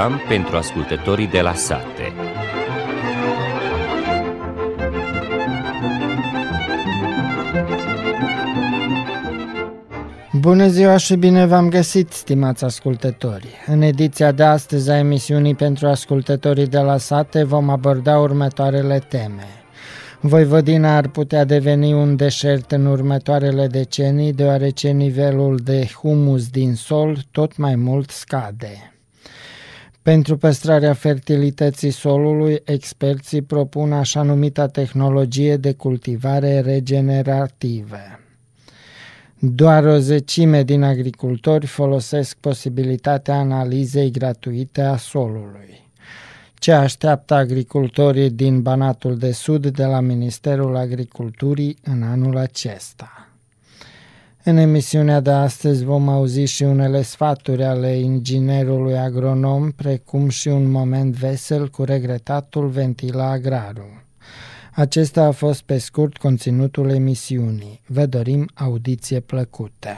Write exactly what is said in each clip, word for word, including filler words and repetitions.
program pentru ascultătorii de la sate. Bună ziua și bine v-am găsit, stimați ascultători! În ediția de astăzi a emisiunii pentru ascultătorii de la sate vom aborda următoarele teme. Voivodina ar putea deveni un deșert în următoarele decenii, deoarece nivelul de humus din sol tot mai mult scade. Pentru păstrarea fertilității solului, experții propun așa numita tehnologie de cultivare regenerativă. Doar o zecime din agricultori folosesc posibilitatea analizei gratuite a solului. Ce așteaptă agricultorii din Banatul de Sud de la Ministerul Agriculturii în anul acesta? În emisiunea de astăzi vom auzi și unele sfaturi ale inginerului agronom, precum și un moment vesel cu regretatul Ventila Agraru. Acesta a fost pe scurt conținutul emisiunii. Vă dorim audiție plăcută!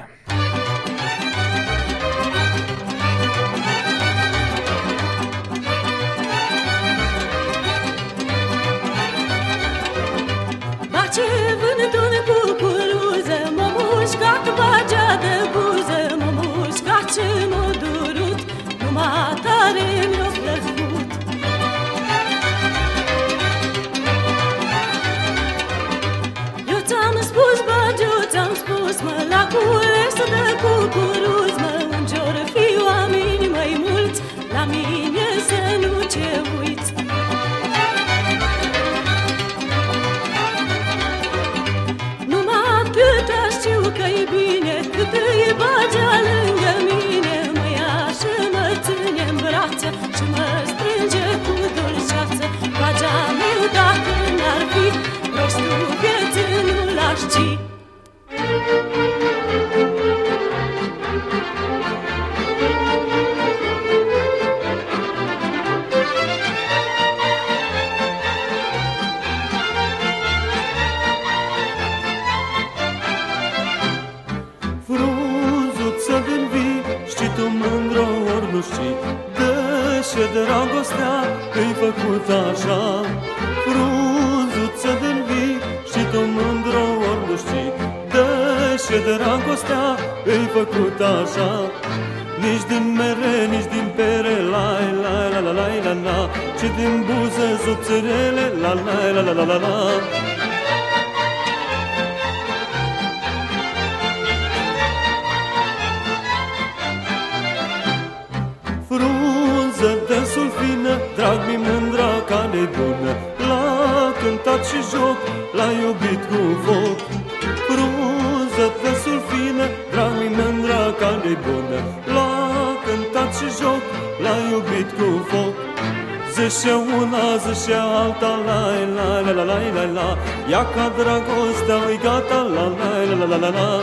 Ia ca dragostea, ui gata, la la la la la la.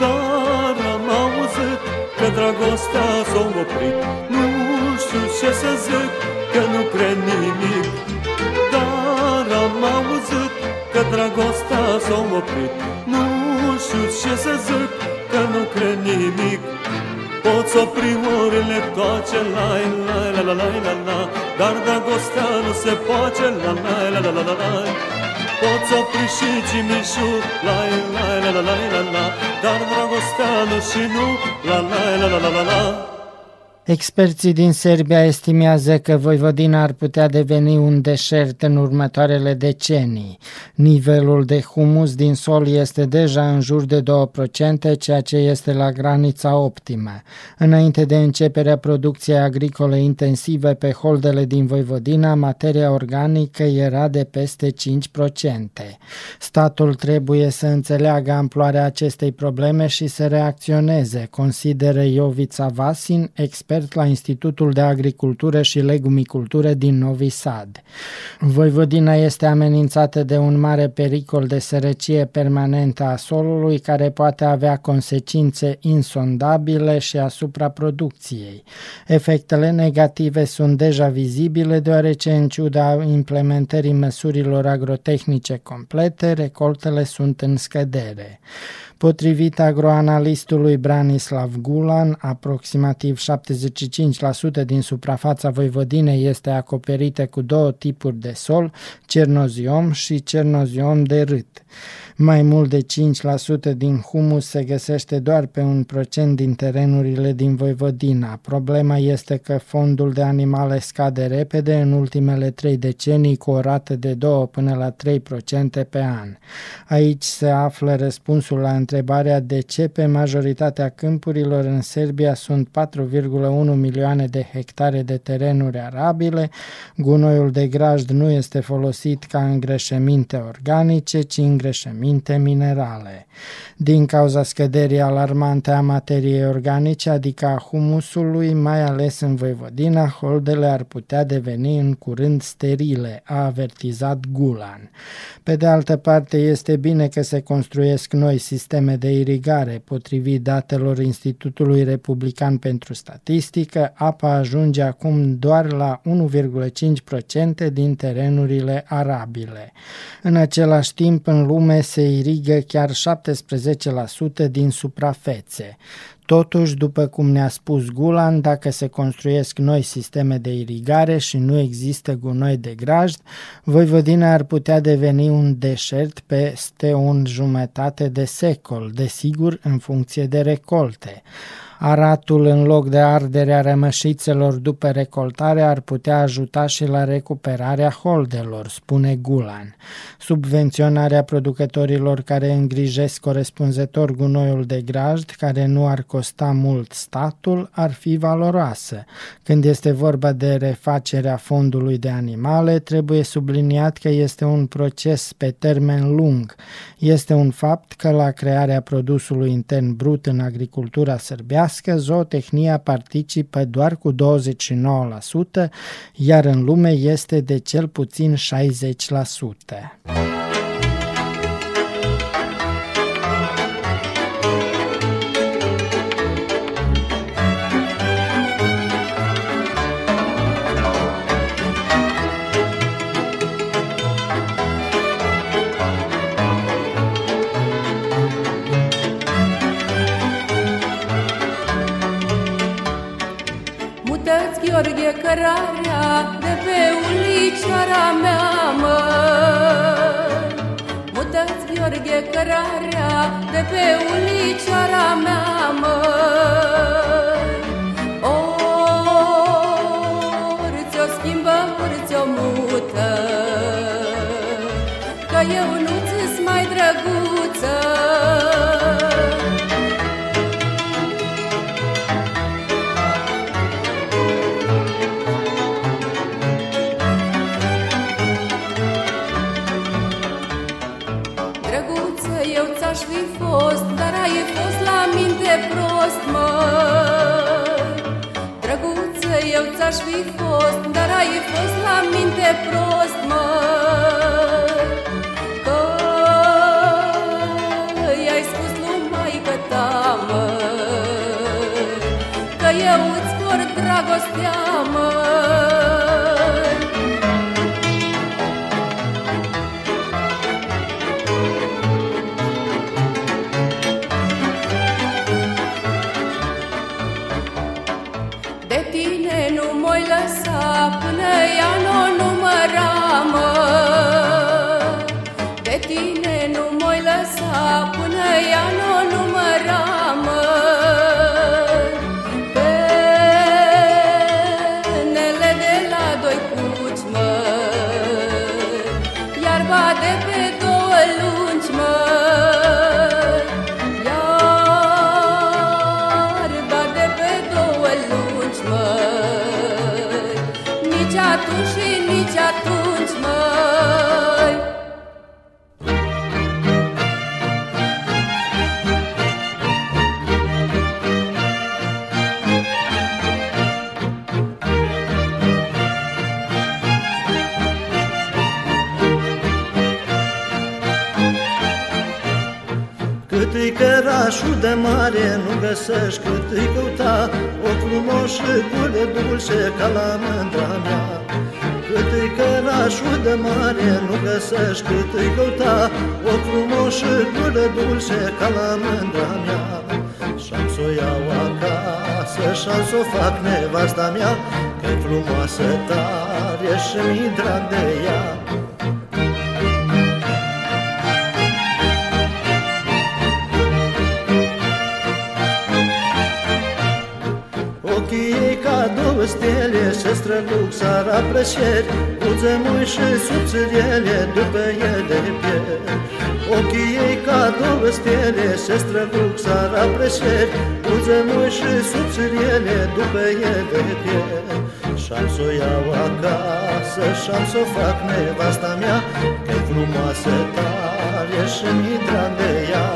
Dar am auzit că dragostea s-a oprit, nu știu ce să zic, că nu cred nimic. Dar am auzit că dragostea s-a oprit, nu știu ce să zic, că nu cred nimic. Poți opri orele toace, la la la la la la la, dar dragostea nu se poate, la la la la la la. Poți opri și cimișul, la la la la la la, dar dragostea nu și nu, la la la la la la. Experții din Serbia estimează că Voivodina ar putea deveni un deșert în următoarele decenii. Nivelul de humus din sol este deja în jur de două procente, ceea ce este la granița optimă. Înainte de începerea producției agricole intensive pe holdele din Voivodina, materia organică era de peste cinci procente. Statul trebuie să înțeleagă amploarea acestei probleme și să reacționeze, consideră Iovica Vasin, expert expert la Institutul de Agricultură și Legumicultură din Novi Sad. Voivodina este amenințată de un mare pericol de sărăcie permanentă a solului, care poate avea consecințe insondabile și asupra producției. Efectele negative sunt deja vizibile, deoarece, în ciuda implementării măsurilor agrotehnice complete, recoltele sunt în scădere. Potrivit agroanalistului Branislav Gulan, aproximativ șaptezeci și cinci la sută din suprafața Voivodinei este acoperită cu două tipuri de sol, cernoziom și cernoziom de rât. Mai mult de cinci la sută din humus se găsește doar pe un procent din terenurile din Voivodina. Problema este că fondul de animale scade repede în ultimele trei decenii cu o rată de doi până la trei la sută pe an. Aici se află răspunsul la întrebarea de ce pe majoritatea câmpurilor în Serbia sunt patru virgulă unu milioane de hectare de terenuri arabile, gunoiul de grajd nu este folosit ca îngrășăminte organice, ci îngrășăminte minerale. Din cauza scăderii alarmante a materiei organice, adică a humusului, mai ales în Voivodina, holdele ar putea deveni în curând sterile, a avertizat Gulan. Pe de altă parte, este bine că se construiesc noi sisteme de irigare. Potrivit datelor Institutului Republican pentru Statistică, apa ajunge acum doar la unu virgulă cinci la sută din terenurile arabile. În același timp, în lume se irigă chiar șaptesprezece la sută din suprafețe. Totuși, după cum ne-a spus Gulan, dacă se construiesc noi sisteme de irigare și nu există gunoi de grajd, Voivodina ar putea deveni un deșert peste un jumătate de secol, desigur în funcție de recolte. Aratul, în loc de arderea rămășițelor după recoltare, ar putea ajuta și la recuperarea holdelor, spune Gulan. Subvenționarea producătorilor care îngrijesc corespunzător gunoiul de grajd, care nu ar costa mult statul, ar fi valoroasă. Când este vorba de refacerea fondului de animale, trebuie subliniat că este un proces pe termen lung. Este un fapt că la crearea produsului intern brut în agricultura sărbească, zootehnia participă doar cu douăzeci și nouă la sută, iar în lume este de cel puțin șaizeci la sută. Gheorghe, cărarea de pe ulicioara mea, mă. Mută-ți, Gheorghe, cărarea de pe ulicioara mea, mă. Ori ți-o schimbă, ori ți-o mută, că eu nu-ți-s mai drăguță. Aș fi fost, dar ai fost la minte prost, mă. Că i-ai spus lui maică ta, mă, că eu îți port dragostea, mă. orașul de mare nu găsești cât îi căuta, o frumoșă gură dulce ca la mândra mea. Cât îi cărașul de mare nu găsești cât îi căuta, o frumoșă gură dulce ca la mândra mea. Și-am s-o iau acasă și-am s-o fac nevasta mea, că-i frumoasă tare și mi-i drag de ea. Ochii ei ca două stele se străduc sara plășeri, buze mui și subțiriele după ele pierd. Ochii ei ca două stele se străduc sara plășeri, buze mui și subțiriele după ele pierd. Și-am s-o iau acasă și-am s-o fac nevasta mea, că-i frumoasă tare și mi-i drag de ea.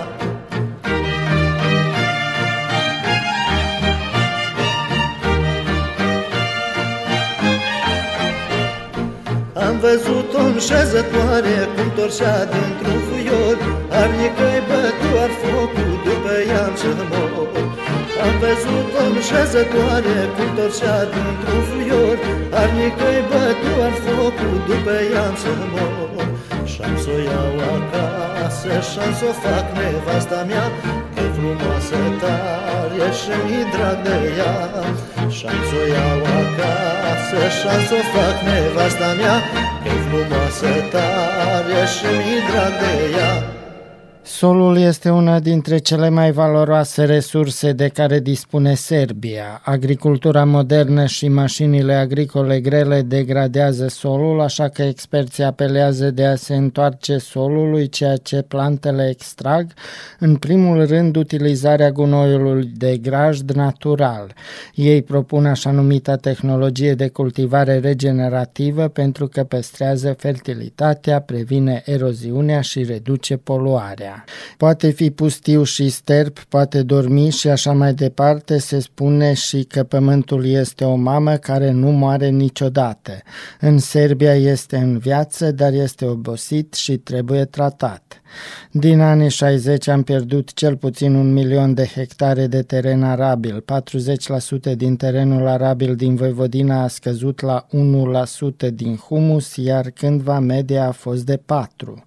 Am văzut-o înșezătoare cum torșea dintr-un fuior, arnică-i bătu-ar focul, după ea-mi să mor. Am văzut-o înșezătoare cum torșea dintr-un fuior, arnică-i bătu-ar focul, după ea-mi să mor. Și-am s-o iau acasă și-am s-o fac nevasta mea, că-i frumoasă tare și mi-i drag de ea. Și-am s-o iau acasă și-am s-o fac nevasta mea, că-i frumoasă tare și mi-i drag de ea. Solul este una dintre cele mai valoroase resurse de care dispune Serbia. Agricultura modernă și mașinile agricole grele degradează solul, așa că experții apelează de a se întoarce solului, ceea ce plantele extrag, în primul rând utilizarea gunoiului de grajd natural. Ei propun așa numita tehnologie de cultivare regenerativă pentru că păstrează fertilitatea, previne eroziunea și reduce poluarea. Poate fi pustiu și sterp, poate dormi și așa mai departe, se spune și că pământul este o mamă care nu moare niciodată. În Serbia este în viață, dar este obosit și trebuie tratat. Din anii șaizeci am pierdut cel puțin un milion de hectare de teren arabil. patruzeci la sută din terenul arabil din Voivodina a scăzut la unu la sută din humus, iar cândva media a fost de patru.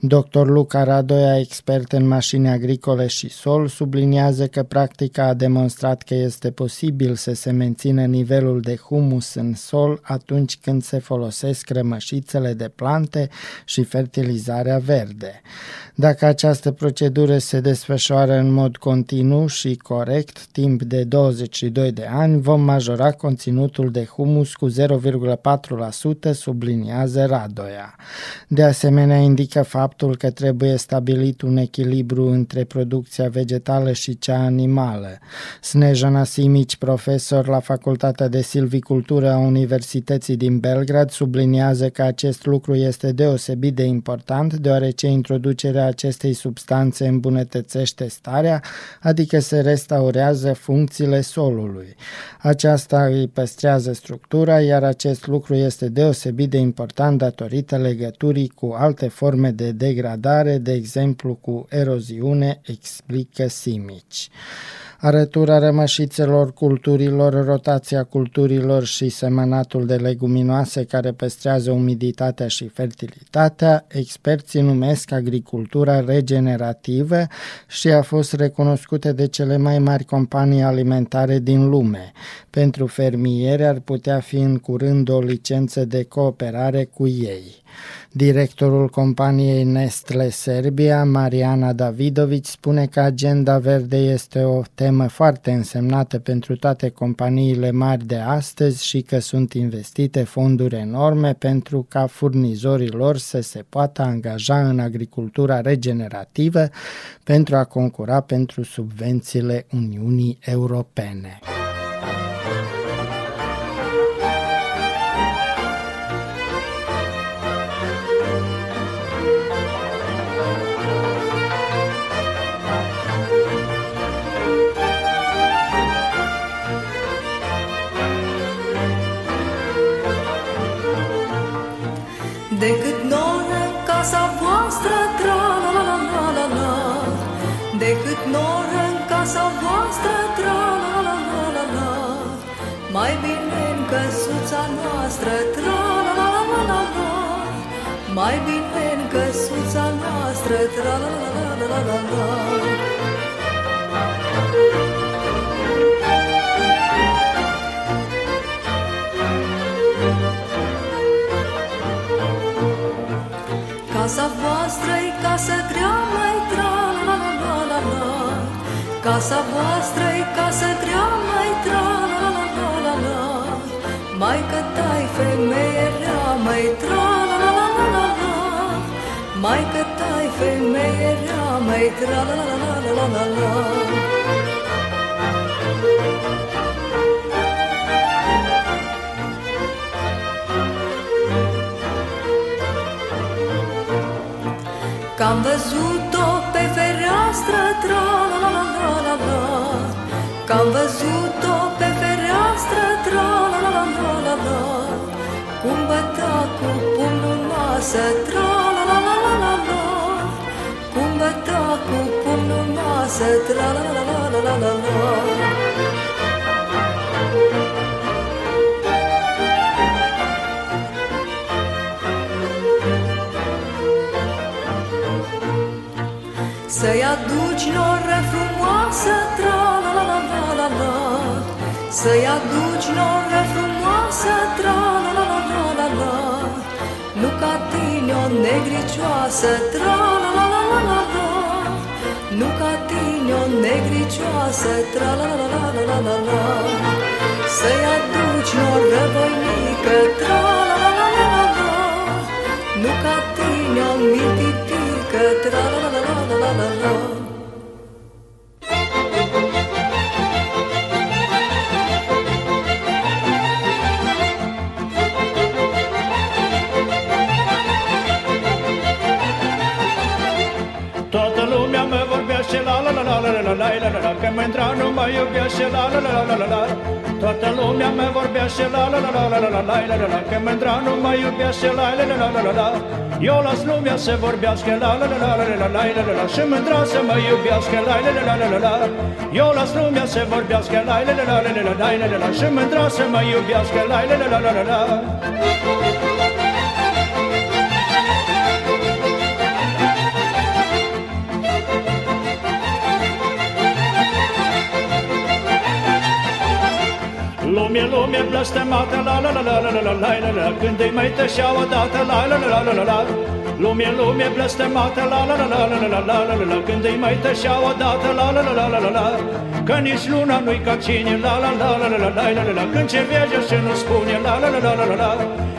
doctor Luca Radoia, expert în mașini agricole și sol, subliniază că practica a demonstrat că este posibil să se mențină nivelul de humus în sol atunci când se folosesc rămășițele de plante și fertilizarea verde. Dacă această procedură se desfășoară în mod continuu și corect, timp de douăzeci și doi de ani, vom majora conținutul de humus cu zero virgulă patru la sută, subliniază Radoia. De asemenea, indică faptul că trebuie stabilit un echilibru între producția vegetală și cea animală. Snežana Simić, profesor la Facultatea de Silvicultură a Universității din Belgrad, subliniază că acest lucru este deosebit de important, deoarece introducerea Reducerea acestei substanțe îmbunătățește starea, adică se restaurează funcțiile solului. Aceasta îi păstrează structura, iar acest lucru este deosebit de important datorită legăturii cu alte forme de degradare, de exemplu cu eroziune, explică Simić. Arătura rămășițelor culturilor, rotația culturilor și semănatul de leguminoase care păstrează umiditatea și fertilitatea, experții numesc agricultura regenerativă și a fost recunoscută de cele mai mari companii alimentare din lume. Pentru fermieri ar putea fi în curând o licență de cooperare cu ei. Directorul companiei Nestle Serbia, Mariana Davidović, spune că agenda verde este o temă foarte însemnată pentru toate companiile mari de astăzi și că sunt investite fonduri enorme pentru ca furnizorii lor să se poată angaja în agricultura regenerativă pentru a concura pentru subvențiile Uniunii Europene. Decât noră casa voastră, tra-la-la-la-la-la, decât noră casa voastră, tra-la-la-la-la-la, mai bine în căsuța noastră, tra-la-la-la-la-la, mai bine în căsuța noastră, tra-la-la-la-la-la-la. Casa voastră-i casă grea, mai tra-la-la-la-la-la, casa voastră-i casă grea, mai tra-la-la-la-la-la, maică ta-i femeie rea, mai tra-la-la-la-la-la, maică ta-i femeie rea, mai tra-la-la-la-la-la-la. Am văzut-o pe fereastră, tra-la-la-la-la-la, am văzut-o pe fereastră, tra-la-la-la-la-la, cum bătea cu pumnul masă, tra-la-la-la-la-la, cum bătea cu pumnul masă, tra-la-la-la-la-la-la. Să-i aduci noră frumoasă, tra-la-la-la-la-la, să-i aduci noră frumoasă, tra-la-la-la-la-la, nu ca tine o negricioasă, tra-la-la-la-la-la, nu ca tine o negricioasă, tra-la-la-la-la-la-la. Să-i aduci noră voinică, tra-la-la-la-la-la, nu ca tine o mititică, tra-la-la-la-la. La, la, la. Toată lumea mă vorbea și la la la la la la la la, că mândra nu mă iubea și la la la la la la. Toată lumea mă vorbea și la la la la la la la la, că mândra nu mă iubea și la la la la la la. Eu las lumea să vorbească, la la la la la la la la la, și mândra să mă iubească, la la la la la la. Eu las lumea să vorbească, la la la la la la la la, și mândra să mă iubească, la la la la la la. Lumea, lumea blestemată, la la la la la la la la, când îi mai tășeau odată, la la la la la la. Lumea, lumea blestemată, la la la la la la la la, când îi mai tășeau odată, la la la la la la. Că nici luna nu-i ca cine, la la la la la la la, când ce vede și nu spune, la la la la la la.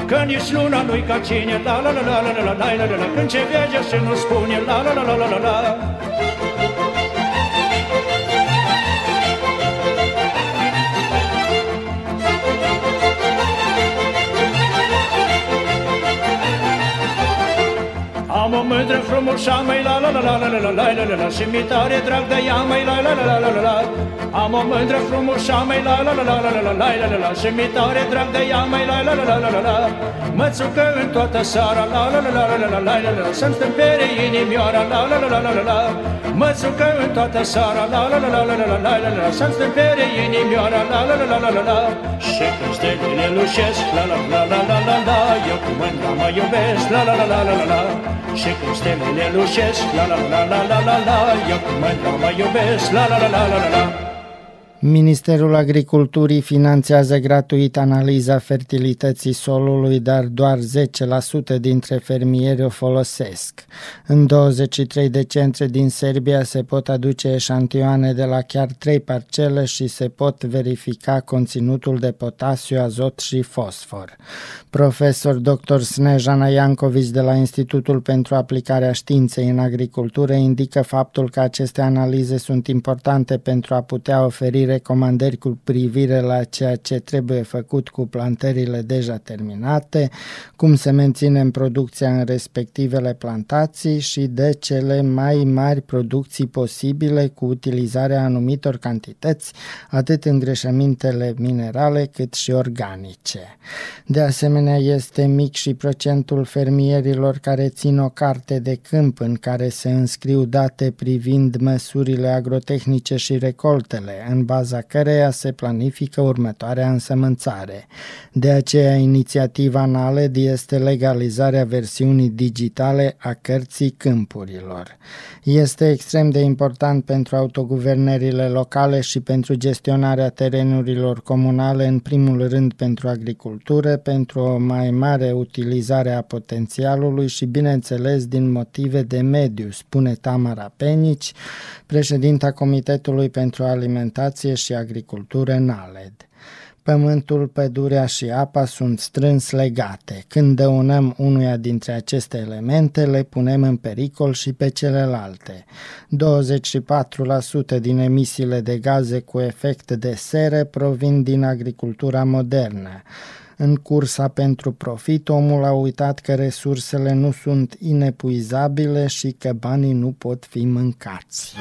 Că nici luna nu-i ca cine, la la la la la la la la, când ce vede și nu spune, la la la la la la. Am o mândră frumușa, măi, la la la la la la la la la, și mi tare drag de ea, măi, la la la la la la. Am o mândră frumușa, măi, la la la la la la la la, și mi tare drag de ea, măi, la la la la la la. Mă țucă în toată seara, la la la la la la la, să-mi stâmpere inimioara, la la la la la la. Mă țucă în toată seara, la la la la la la la, să-mi stâmpere inimioara, la la la la la la. Și când stelele lușesc, la la la la la la la, eu cu mândra mă iubesc, la la la la la la. Și cum stelele lușesc, la la la la la la la, eu cum mă iubesc, la la la la la la. Ministerul Agriculturii finanțează gratuit analiza fertilității solului, dar doar zece la sută dintre fermieri o folosesc. În douăzeci și trei de centre din Serbia se pot aduce eșantioane de la chiar trei parcele și se pot verifica conținutul de potasiu, azot și fosfor. Profesor doctor Snežana Janković de la Institutul pentru Aplicarea Științei în Agricultură indică faptul că aceste analize sunt importante pentru a putea oferi recomandări cu privire la ceea ce trebuie făcut cu plantările deja terminate, cum să menținem producția în respectivele plantații și de cele mai mari producții posibile cu utilizarea anumitor cantități, atât îngrășămintele minerale cât și organice. De asemenea, este mic și procentul fermierilor care țin o carte de câmp în care se înscriu date privind măsurile agrotehnice și recoltele, în baza căreia se planifică următoarea însămânțare. De aceea, inițiativa Naled este legalizarea versiunii digitale a cărții câmpurilor. Este extrem de important pentru autoguvernările locale și pentru gestionarea terenurilor comunale, în primul rând pentru agricultură, pentru o mai mare utilizare a potențialului și, bineînțeles, din motive de mediu, spune Tamara Penici, președinta Comitetului pentru Alimentație și Agricultură Naled. Pământul, pădurea și apa sunt strâns legate. Când dăunăm unuia dintre aceste elemente, le punem în pericol și pe celelalte. douăzeci și patru la sută din emisiile de gaze cu efect de seră provin din agricultura modernă. În cursa pentru profit, omul a uitat că resursele nu sunt inepuizabile și că banii nu pot fi mâncați.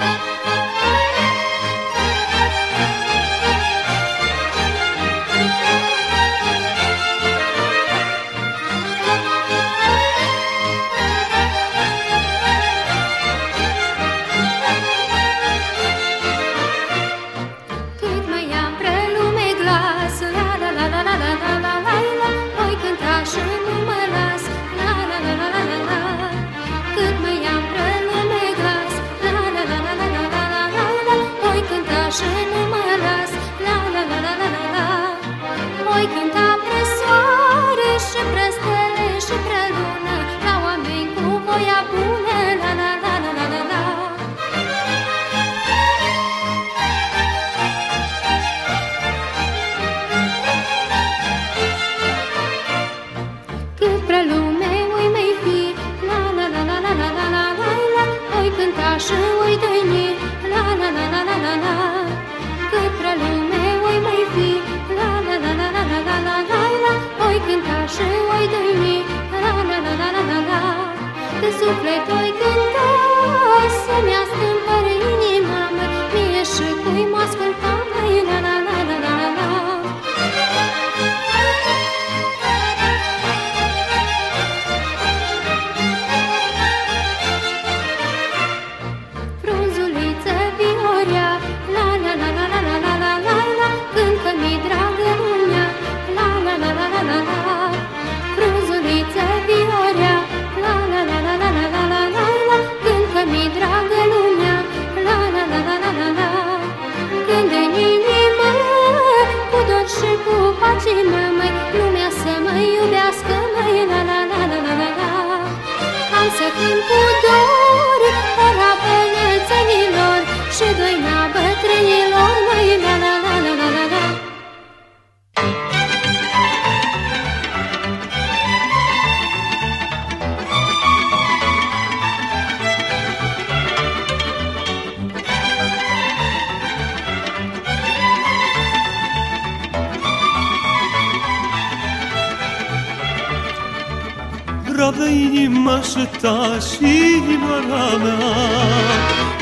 Și inimioara mea,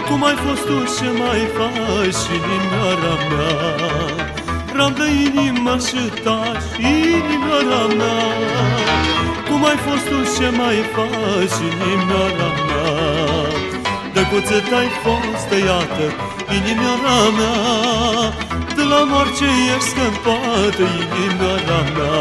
cum ai fost tu, ce mai faci, inimioara mea? Randă inima și ta, inimioara mea, cum ai fost tu, ce mai faci, inimioara mea? Dăcuță te-ai fost tăiată, inimioara mea, de la orice ești scăpată, inimioara mea.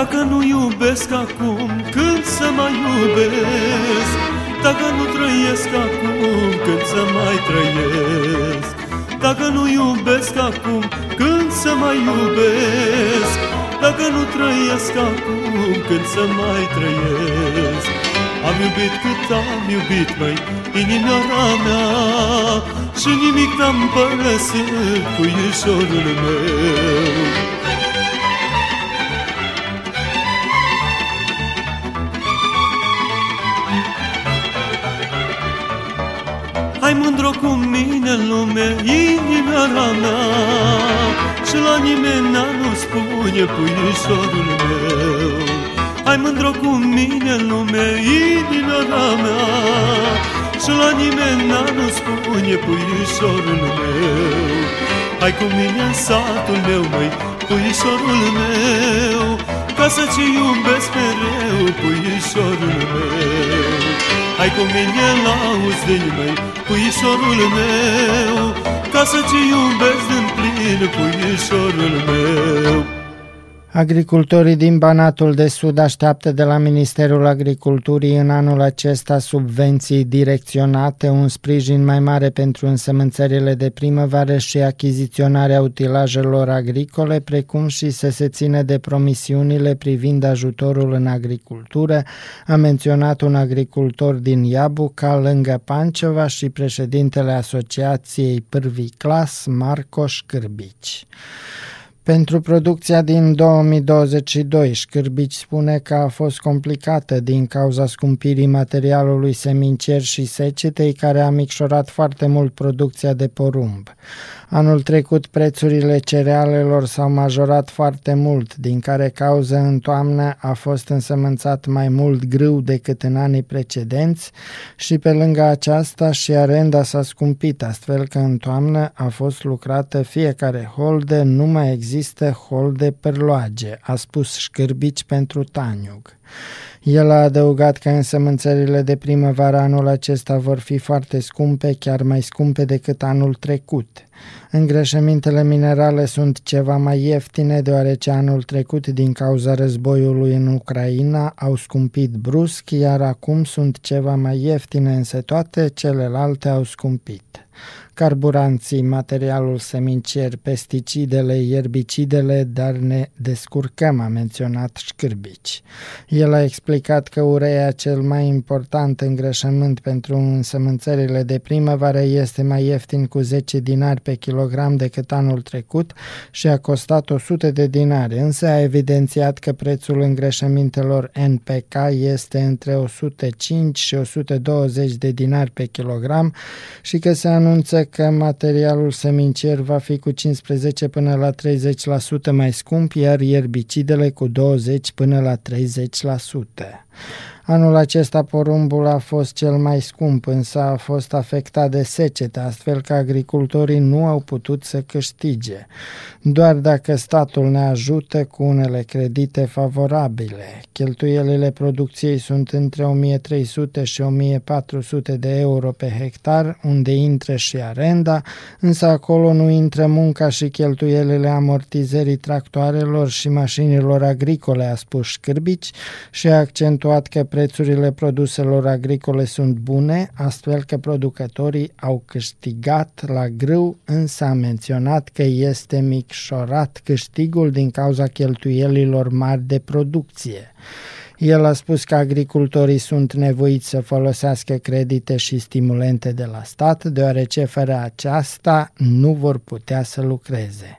Dacă nu iubesc acum, când să mai iubesc? Dacă nu trăiesc acum, când să mai trăiesc? Dacă nu iubesc acum, când să mai iubesc? Dacă nu trăiesc acum, când să mai trăiesc? Am iubit cât am iubit, măi, inimioara mea, și nimic n-am părăsit cu ieșorul meu. Hai mândră cu mine lume, inimioara mea, și la nimeni nu spune puișorul meu. Hai mândră cu mine lume, inimioara mea, și la nimeni nu spune puișorul meu. Hai cu mine în satul meu, măi, puișorul meu, ca să-ți iubesc mereu, puișorul meu. Hai cu mine la uzdei mei, puișorul meu, ca să-ți iubesc din plin, puișorul meu. Agricultorii din Banatul de Sud așteaptă de la Ministerul Agriculturii în anul acesta subvenții direcționate, un sprijin mai mare pentru însămânțările de primăvară și achiziționarea utilajelor agricole, precum și să se țină de promisiunile privind ajutorul în agricultură, a menționat un agricultor din Iabuca, lângă Panceva, și președintele Asociației Pârvii Clas, Marko Șkrbić. Pentru producția din două mii douăzeci și doi, Șkrbić spune că a fost complicată din cauza scumpirii materialului semincer și secetei, care a micșorat foarte mult producția de porumb. Anul trecut prețurile cerealelor s-au majorat foarte mult, din care cauză în toamnă a fost însămânțat mai mult grâu decât în anii precedenți și pe lângă aceasta și arenda s-a scumpit, astfel că în toamnă a fost lucrată fiecare holdă, nu mai există Există hol de perloage, a spus Șkrbić pentru Taniug. El a adăugat că însămânțările de primăvară anul acesta vor fi foarte scumpe, chiar mai scumpe decât anul trecut. Îngrășămintele minerale sunt ceva mai ieftine, deoarece anul trecut, din cauza războiului în Ucraina, au scumpit brusc, iar acum sunt ceva mai ieftine, însă toate celelalte au scumpit. Carburanții, materialul semincier, pesticidele, ierbicidele, dar ne descurcăm, a menționat Șkrbić. El a explicat că ureia, cel mai important îngrășământ pentru însămânțările de primăvară, este mai ieftin cu zece dinari pe kilogram decât anul trecut și a costat o sută de dinari, însă a evidențiat că prețul îngrășămintelor N P K este între o sută cinci și o sută douăzeci de dinari pe kilogram și că se anunță că materialul semincier va fi cu cincisprezece până la treizeci la sută mai scump, iar ierbicidele cu douăzeci la sută până la treizeci la sută. Anul acesta porumbul a fost cel mai scump, însă a fost afectat de secetă, astfel că agricultorii nu au putut să câștige. Doar dacă statul ne ajută cu unele credite favorabile. Cheltuielile producției sunt între o mie trei sute și o mie patru sute de euro pe hectar, unde intră și arenda, însă acolo nu intră munca și cheltuielile amortizării tractoarelor și mașinilor agricole, a spus Șkrbić și a accentuat că prețurile produselor agricole sunt bune, astfel că producătorii au câștigat la grâu, însă a menționat că este micșorat câștigul din cauza cheltuielilor mari de producție. El a spus că agricultorii sunt nevoiți să folosească credite și stimulente de la stat, deoarece fără aceasta nu vor putea să lucreze.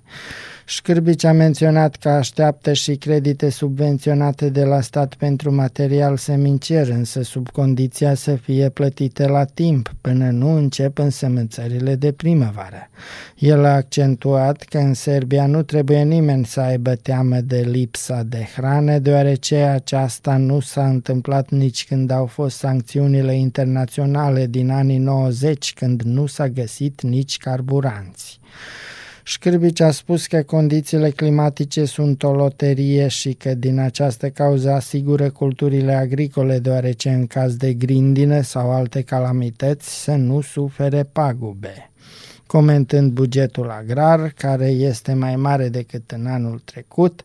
Șkrbić a menționat că așteaptă și credite subvenționate de la stat pentru material semincier, însă sub condiția să fie plătite la timp, până nu încep însămânțările de primăvară. El a accentuat că în Serbia nu trebuie nimeni să aibă teamă de lipsa de hrană, deoarece aceasta nu s-a întâmplat nici când au fost sancțiunile internaționale din anii nouăzeci, când nu s-a găsit nici carburanți. Șkrbić a spus că condițiile climatice sunt o loterie și că din această cauză asigură culturile agricole, deoarece în caz de grindină sau alte calamități să nu sufere pagube. Comentând bugetul agrar, care este mai mare decât în anul trecut,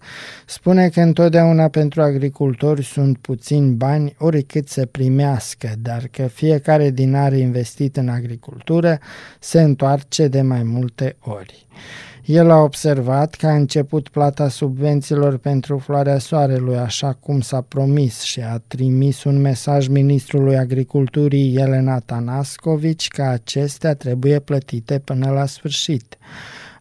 spune că întotdeauna pentru agricultori sunt puțini bani oricât să primească, dar că fiecare dinar investit în agricultură se întoarce de mai multe ori. El a observat că a început plata subvențiilor pentru floarea soarelui, așa cum s-a promis, și a trimis un mesaj ministrului agriculturii Elena Tanaskovici că acestea trebuie plătite până la sfârșit.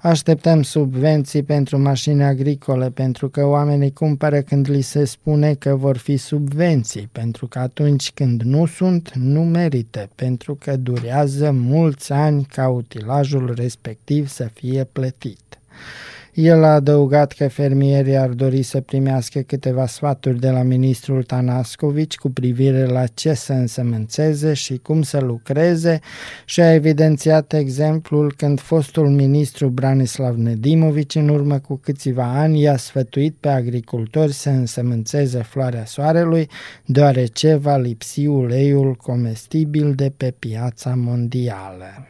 Așteptăm subvenții pentru mașini agricole, pentru că oamenii cumpără când li se spune că vor fi subvenții, pentru că atunci când nu sunt, nu merită, pentru că durează mulți ani ca utilajul respectiv să fie plătit. El a adăugat că fermierii ar dori să primească câteva sfaturi de la ministrul Tanaskovici cu privire la ce să însămânțeze și cum să lucreze și a evidențiat exemplul când fostul ministru Branislav Nedimovici în urmă cu câțiva ani i-a sfătuit pe agricultori să însămânțeze floarea soarelui, deoarece va lipsi uleiul comestibil de pe piața mondială.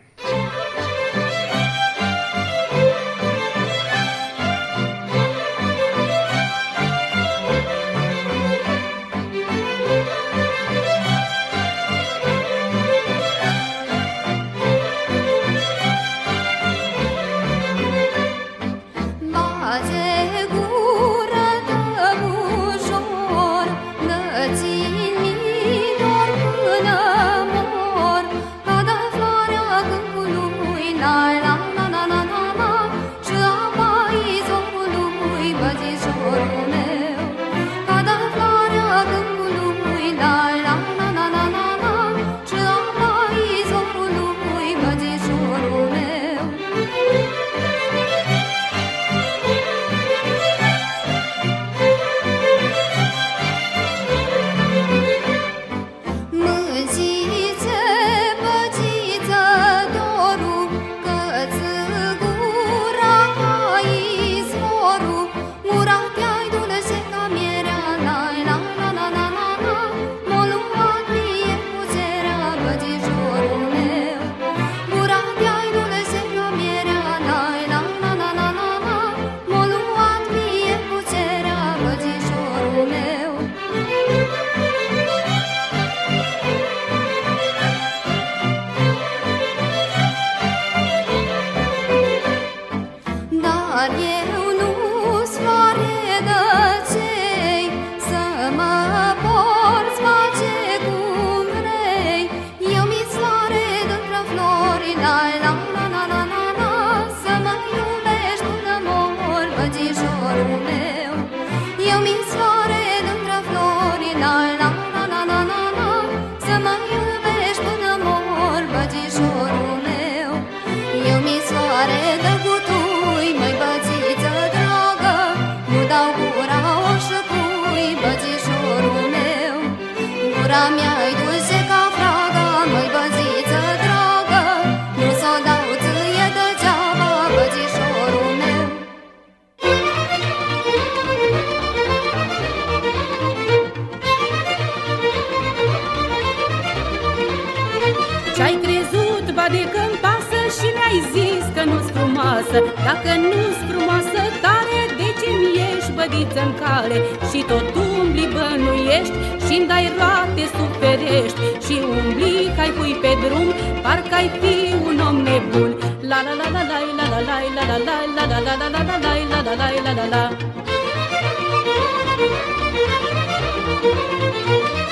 Dacă nu-s frumoasă tare, de ce mi ești bădiță-n cale? Și tot umbli bănuiești și-mi dai roate superești și umbli ca-i pui pe drum, parcă-ai fi un om nebun. La la la la la la la la la la la la la la la la la la la la la.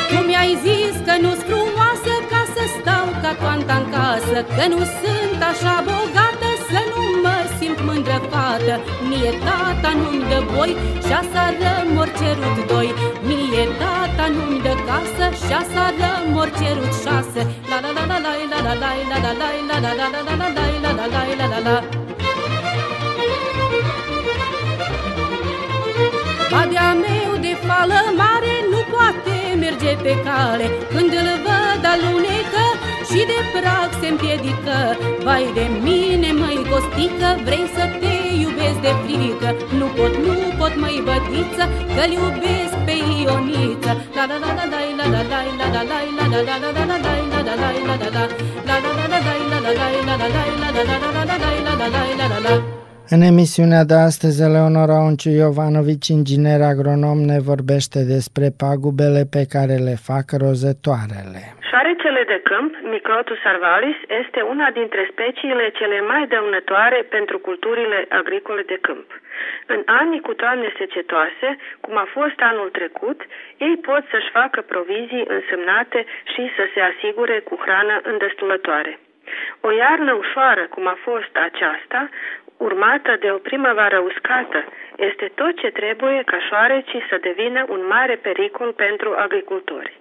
Tu mi-ai zis că nu-s frumoasă ca să stau ca toanta-n casă, că nu sunt așa bogată să nu mă simt mândră fată. Mie tata nu-mi dă boi și-asară m-or cerut doi. Mie tata nu-mi dă casă și-asară m-or cerut șase. La la la la la la la la la la la la la la la la la la la la. Badea meu de fală mare nu poate merge pe cale, când îl văd alunecă și de prag se împiedică. Vai de mine, măi costică, vrei să te iubesc de frică? Nu pot, nu pot, măi bătiță, că-l iubesc pe Ioniță. La la la la la la la la la la la la la la la la la la la la la. La la la la la la la la la la la la. În emisiunea de astăzi, Eleonora Unciu Jovanović, inginer agronom, ne vorbește despre pagubele pe care le fac rozătoarele. Șoarecele de câmp, Microtus arvalis, este una dintre speciile cele mai dăunătoare pentru culturile agricole de câmp. În anii cu toamne secetoase, cum a fost anul trecut, ei pot să-și facă provizii însemnate și să se asigure cu hrană îndestulătoare. O iarnă ușoară, cum a fost aceasta, urmată de o primăvară uscată, este tot ce trebuie ca șoarecii să devină un mare pericol pentru agricultori.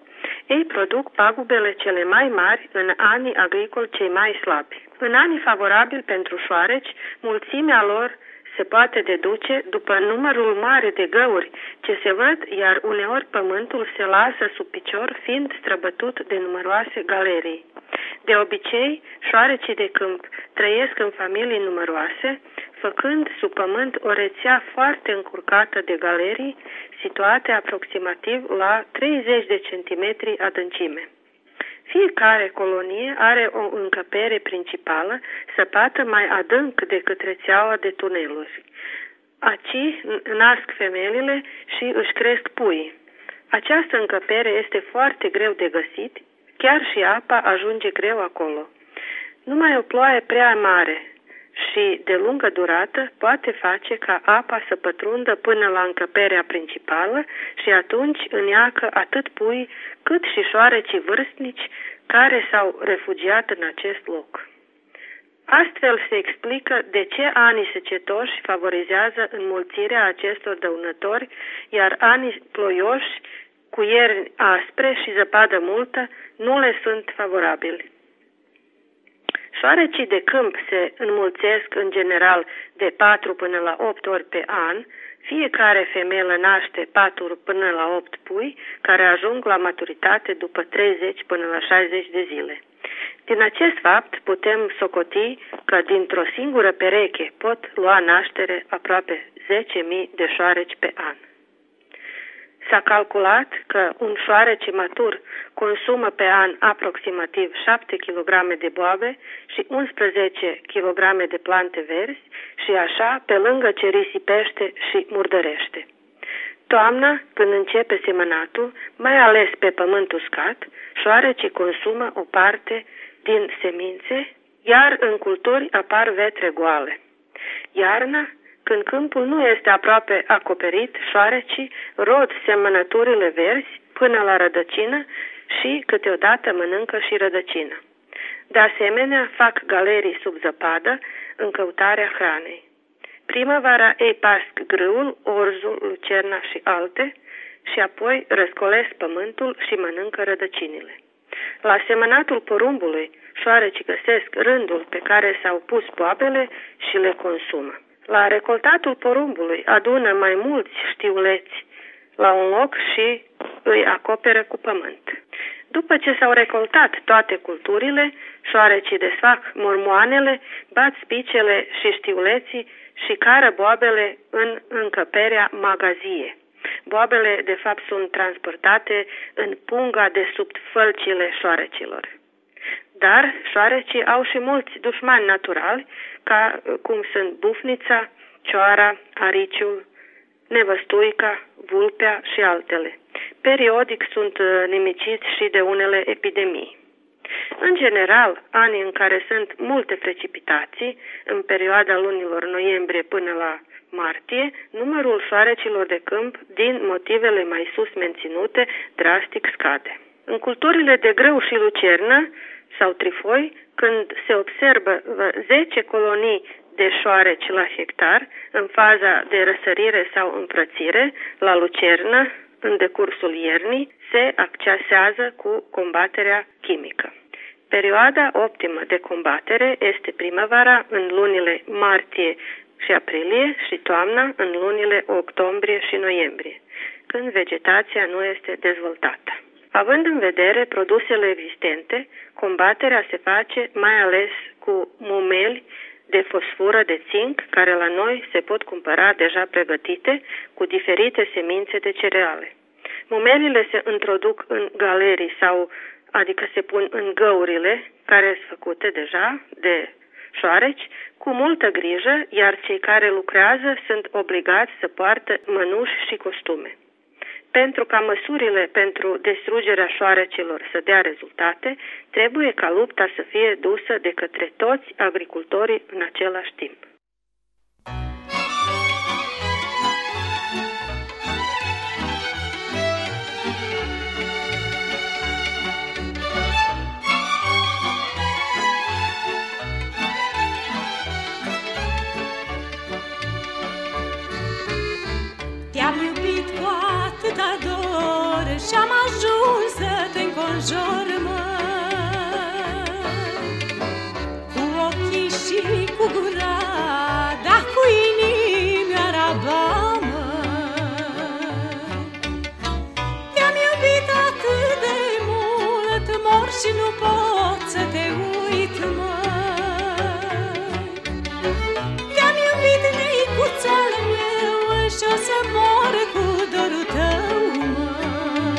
Ei produc pagubele cele mai mari în anii agricoli cei mai slabi. În anii favorabili pentru șoareci, mulțimea lor se poate deduce după numărul mare de găuri ce se văd, iar uneori pământul se lasă sub picior fiind străbătut de numeroase galerii. De obicei, șoarecii de câmp trăiesc în familii numeroase, făcând sub pământ o rețea foarte încurcată de galerii, situate aproximativ la treizeci de centimetri adâncime. Fiecare colonie are o încăpere principală săpată mai adânc decât rețeaua de tuneluri. Aici nasc femelile și își cresc puii. Această încăpere este foarte greu de găsit, chiar și apa ajunge greu acolo. Numai o ploaie prea mare și de lungă durată poate face ca apa să pătrundă până la încăperea principală și atunci îneacă atât pui cât și șoarecii vârstnici care s-au refugiat în acest loc. Astfel se explică de ce anii secetoși favorizează înmulțirea acestor dăunători, iar anii ploioși, cu ierni aspre și zăpadă multă, nu le sunt favorabili. Șoarecii de câmp se înmulțesc în general de patru până la opt ori pe an, fiecare femelă naște patru până la opt pui care ajung la maturitate după treizeci până la șaizeci de zile. Din acest fapt putem socoti că dintr-o singură pereche pot lua naștere aproape zece mii de șoareci pe an. S-a calculat că un șoarece matur consumă pe an aproximativ șapte kilograme de boabe și unsprezece kilograme de plante verzi și așa pe lângă ce risipește și murdărește. Toamna, când începe semănatul, mai ales pe pământ uscat, șoarecii consumă o parte din semințe, iar în culturi apar vetre goale. Iarna, când câmpul nu este aproape acoperit, șoarecii rod semănăturile verzi până la rădăcină și câteodată mănâncă și rădăcină. De asemenea, fac galerii sub zăpadă în căutarea hranei. Primăvara ei pasc grâul, orzul, lucerna și alte și apoi răscolesc pământul și mănâncă rădăcinile. La semănatul porumbului, șoarecii găsesc rândul pe care s-au pus boabele și le consumă. La recoltatul porumbului adună mai mulți știuleți la un loc și îi acoperă cu pământ. După ce s-au recoltat toate culturile, șoarecii desfac mormoanele, bat spicele și știuleții și cară boabele în încăperea magazie. Boabele, de fapt, sunt transportate în punga de sub fălcile șoarecilor. Dar șoarecii au și mulți dușmani naturali, ca cum sunt bufnița, cioara, ariciul, nevăstuica, vulpea și altele. Periodic sunt nimiciți și de unele epidemii. În general, anii în care sunt multe precipitații, în perioada lunilor noiembrie până la martie, numărul șoarecilor de câmp, din motivele mai sus menținute, drastic scade. În culturile de grâu și lucernă sau trifoi, când se observă zece colonii de șoareci la hectar, în faza de răsărire sau înfrățire, la lucernă, în decursul iernii, se accesează cu combaterea chimică. Perioada optimă de combatere este primăvara în lunile martie și aprilie și toamna în lunile octombrie și noiembrie, când vegetația nu este dezvoltată. Având în vedere produsele existente, combaterea se face mai ales cu mumeli de fosfură de zinc, care la noi se pot cumpăra deja pregătite cu diferite semințe de cereale. Mumelile se introduc în galerii sau, adică se pun în găurile care sunt făcute deja de șoareci, cu multă grijă, iar cei care lucrează sunt obligați să poartă mănuși și costume. Pentru ca măsurile pentru distrugerea șoarecilor să dea rezultate, trebuie ca lupta să fie dusă de către toți agricultorii în același timp. și nu pot să te uit, mai. Te-am iubit, neicuțel meu, și o să mor cu dorul tău, mai.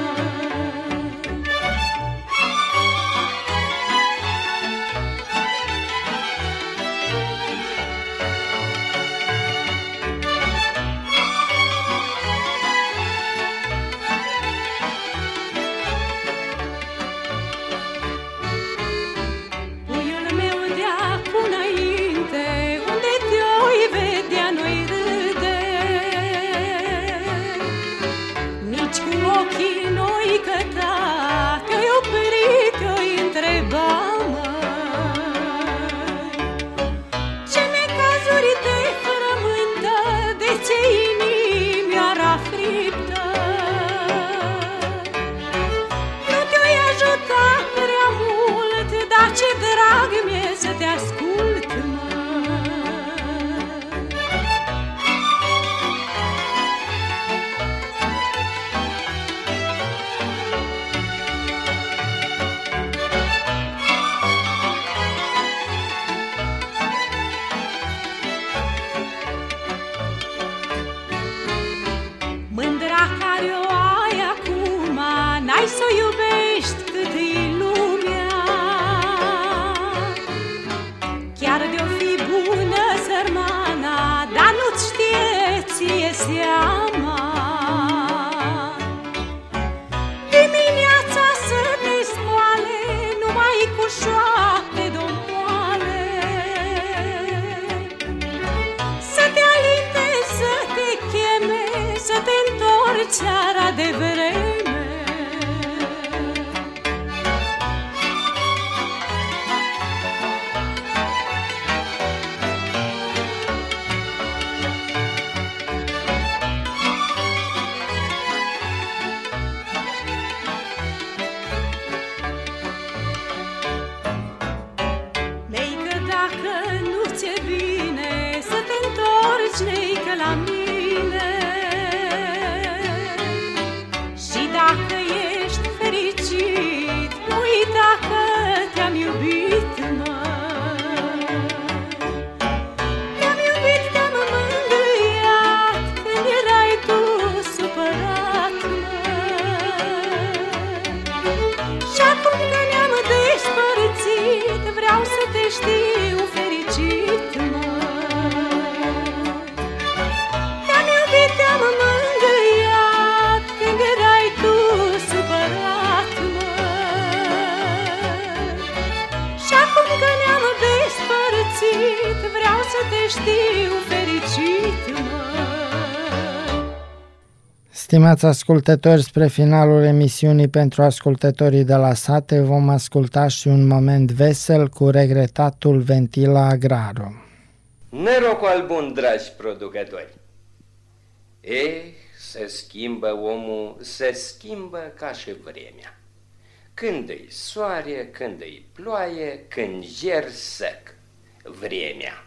Stimați ascultători, spre finalul emisiunii pentru ascultătorii de la sate vom asculta și un moment vesel cu regretatul Ventila Agraru. Norocul bun, dragi producători! E, se schimbă omul, se schimbă ca și vremea. Când e soare, când e ploaie, când ger sec, vremea.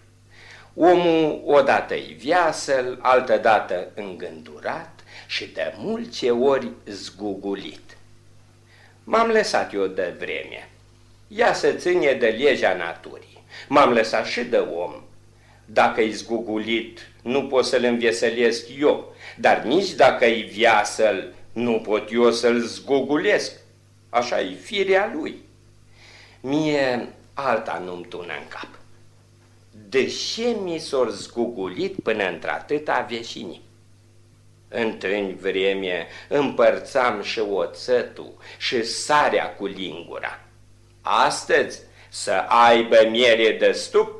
Omul odată e viasel, altădată îngândurat și de multe ori zgugulit. M-am lăsat eu de vreme. Ea se ține de legea naturii. M-am lăsat și de om. Dacă-i zgugulit, nu pot să-l înveselesc eu, dar nici dacă-i viasel, nu pot eu să-l zgugulesc. Așa-i firea lui. Mie alta nu-mi tună în cap. De ce mi s-or zgugulit până într-atâta veșinii? Într-în vreme împărțam și oțetul și sarea cu lingura. Astăzi să aibă miere de stup,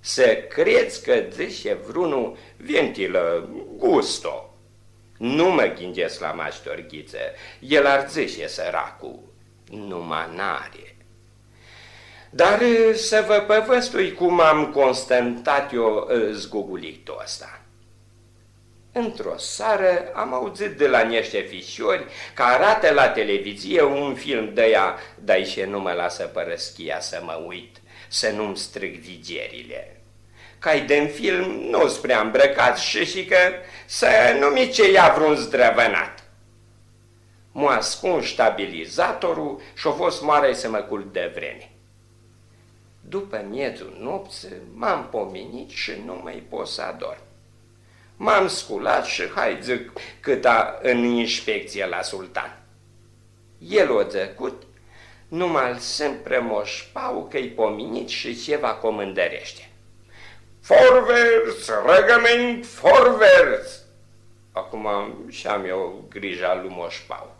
să crezi că zice vreunul Ventilă gusto. Nu mă ghingesc la maștorghiță, el ar zice săracul, numai n-are. Dar să vă păvăstui cum am constatat eu zgugulitul ăsta. Într-o seară am auzit de la niște fișiori că arată la televizie un film de ea, dar și nu mă lasă părăschia să mă uit, să nu-mi stric vigerile. Ca-i de-n film nu-s prea îmbrăcat și și că să nu mi ce ia vreun zdrăvănat. M-a ascuns stabilizatorul și a fost mare să mă culc de vreme. După miezul nopții m-am pomenit și nu mai pot să adorm. M-am sculat și hai zic câta în inspecție la sultan. El o zăcut, numai să-mi premoșpau că-i pomenit și ceva comândărește. Forvers, rugământ, forvers! Acum și-am eu grija lui Moșpau.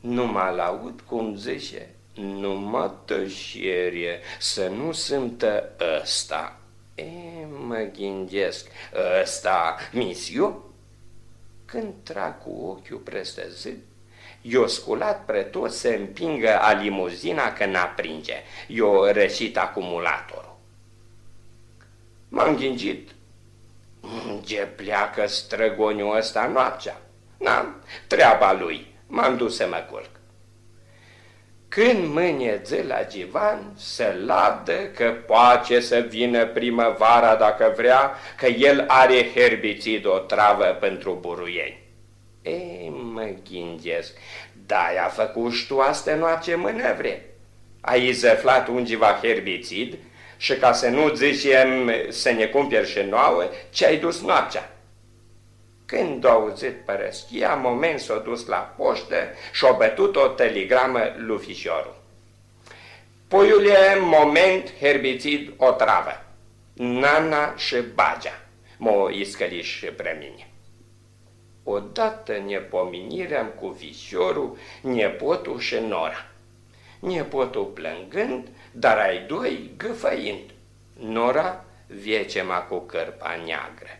Nu mă laud cum zice, nu mă tășerie, să nu simtă ăsta. E, mă gândesc, ăsta misiu? Când trag cu ochiul peste zid, i-o sculat pre tot să împingă alimuzina că n-apringe, i-o rășit acumulatorul. M-am ghingit. Ce pleacă străgoniul ăsta noaptea? N-am, treaba lui. M-am dus să mă culc. Când mânețe la divan, se labdă că poate să vină primăvara dacă vrea, că el are herbicid, o travă pentru buruieni. Ei, mă ghingesc, de-aia făcut și tu astă noapte mânăvre. Ai zăflat ungiva herbicid și ca să nu zicem să ne cumperi și nouă, ce-ai dus noaptea? Când a auzit părăschia, moment s-a dus la poștă și-a bătut o telegramă lui fișorul. Puiule, moment, herbicid, o travă. Nana și Bagea m-o iscălit și pre mine. Odată nepomenirea cu fișorul, nepotul și nora. Nepotul plângând, dar ai doi gâfăind. Nora viecema cu cărpa neagră.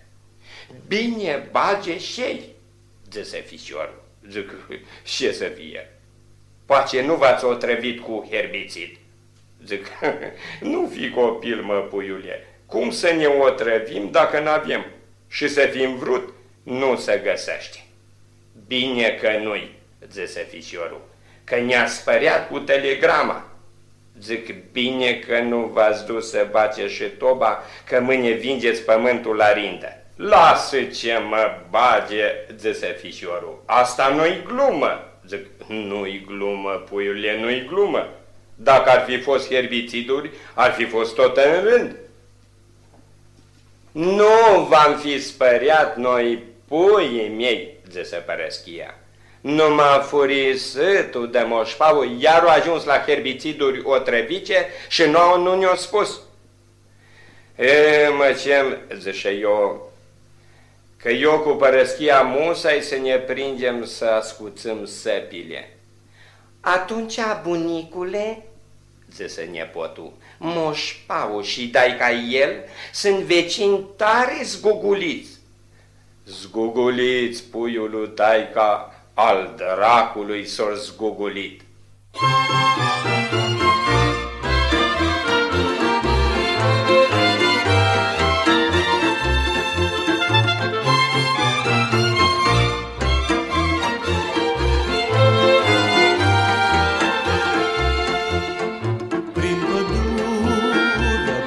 Bine bage și-ei, zise fișorul. Zic, ce să fie? Poate nu v-ați otrăvit cu herbicid. Zic, nu fi copil, mă, puiule. Cum să ne otrăvim dacă n-avem? Și să fim vrut, nu se găsește. Bine că nu-i, zise fișorul, că ne-a spăreat cu telegrama. Zic, bine că nu v-ați dus să bace și toba, că mâine vingeți pământul la rindă. Lasă ce mă bage, zise fișorul, asta nu-i glumă. Zic, nu-i glumă, puiule, nu-i glumă. Dacă ar fi fost herbiciduri, ar fi fost tot în rând. Nu v-am fi spăreat noi, puii mei, zise părăschia. Nu m-a furisit de Moșpau, iar a ajuns la herbiciduri otrăvice și nouă nu ne-o spus. E, mă, ce zice eu, că eu cu părăschia musai să ne prindem să ascuțăm săpile. Atunci, bunicule, zise nepotul, Moșpau și daica el sunt vecini tare zguguliți. Zguguliți, puiul lui taica, al dracului s-or zgugulit. Prin pădurea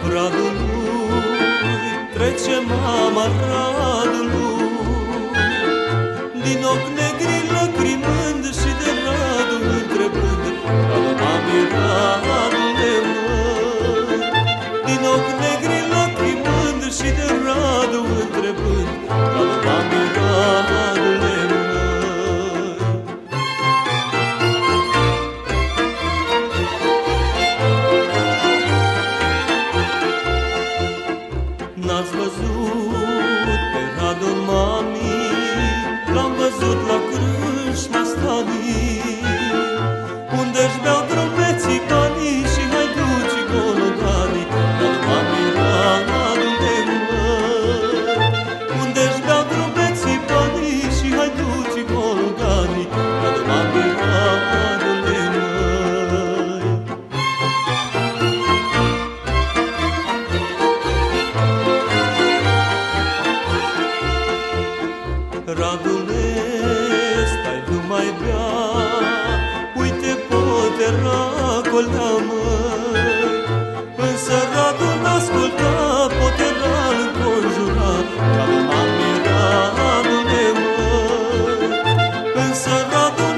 Bradului trece mama Radului, din ochi negri lacrimând și de Radul întrebând, Radul, mami, Radule, măi. Din ochi negri lacrimând și de Radul întrebând, Radul, mami, Radule, măi. N-ați văzut pe Radul, mami, l-am văzut la crân unde-și beau drumeții canii și haiducii golodanii, Radul, mami, Radule, măi. Unde-și beau drumeții canii și haiducii golodanii, Radul, mami, Radule, măi. Radule, stai, nu mai bea, uite poate racolta, măi. Însă Radul n-asculta, poate Radul înconjura, Radul, mami, Radule, măi. Însă Radul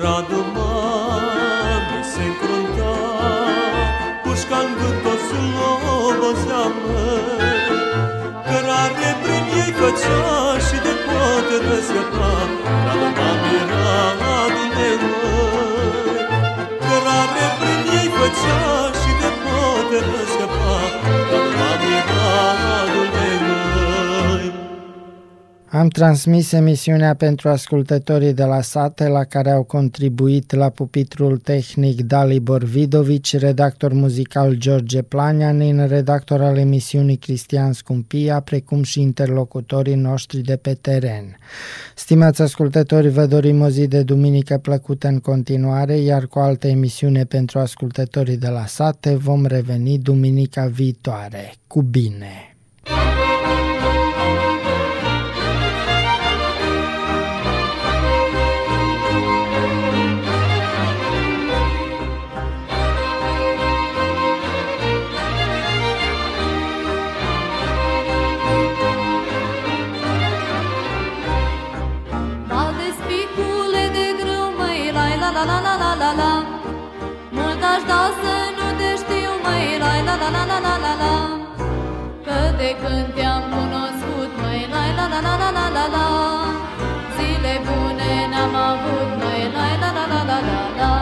Radu mami se încrunta, pușca-n vânt o slobozea, măi, cărare prin ei făcea și de poate răzgăta. Radu mami, Radu-ne, măi, cărare prin ei făcea și de poate răzgăta. Radu mami, Radu-ne, măi. Am transmis emisiunea pentru ascultătorii de la sate, la care au contribuit la pupitrul tehnic Dali Borvidovici, redactor muzical George Planiani, redactor al emisiunii Cristian Scumpia, precum și interlocutorii noștri de pe teren. Stimați ascultători, vă dorim o zi de duminică plăcută în continuare, iar cu altă emisiune pentru ascultătorii de la sate vom reveni duminica viitoare. Cu bine! Mult-aș da să nu te știu, măi, la la la la la la la. Că de când te-am cunoscut, măi, la la la la la la la. Zile bune n-am avut, măi, la la la la la la la.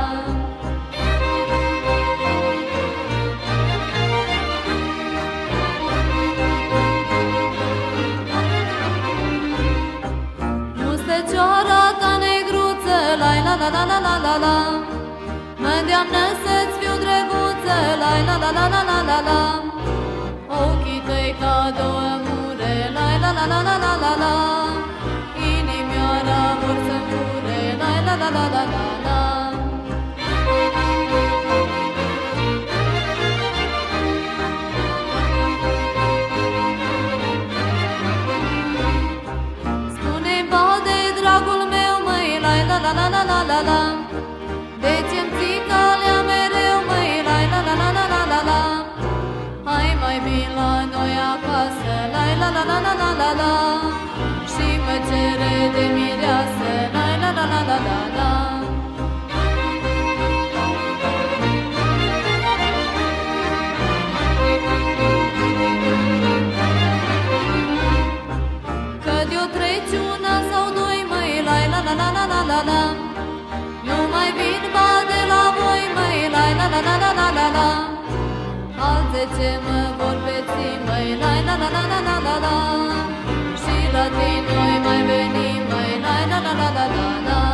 Nu se ceară ca negruță, la la la la la la la. Mă-ndeamnă să-ți fiu drăguță, lai la la la la la la la. Ochii tăi ca două mure, lai la la la la la la la. Inimioara vor să-mi fure, lai la la la la la la. Spune-mi, bade, dragul meu, măi, lai la la la la la la la. Deci-mi țicălea mereu, măi, lai la la la la la la. Hai mai vin la noi acasă, lai la la la la la la la. Și mă cere de mireasă, lai la la la la la la. Că de-o treciuna sau doi, măi, lai la la la la la la la. La la la la la la la. Alte ce mă vor peți, măi, la la la la la la la. Și la tine noi mai venim, măi, la la la la la la.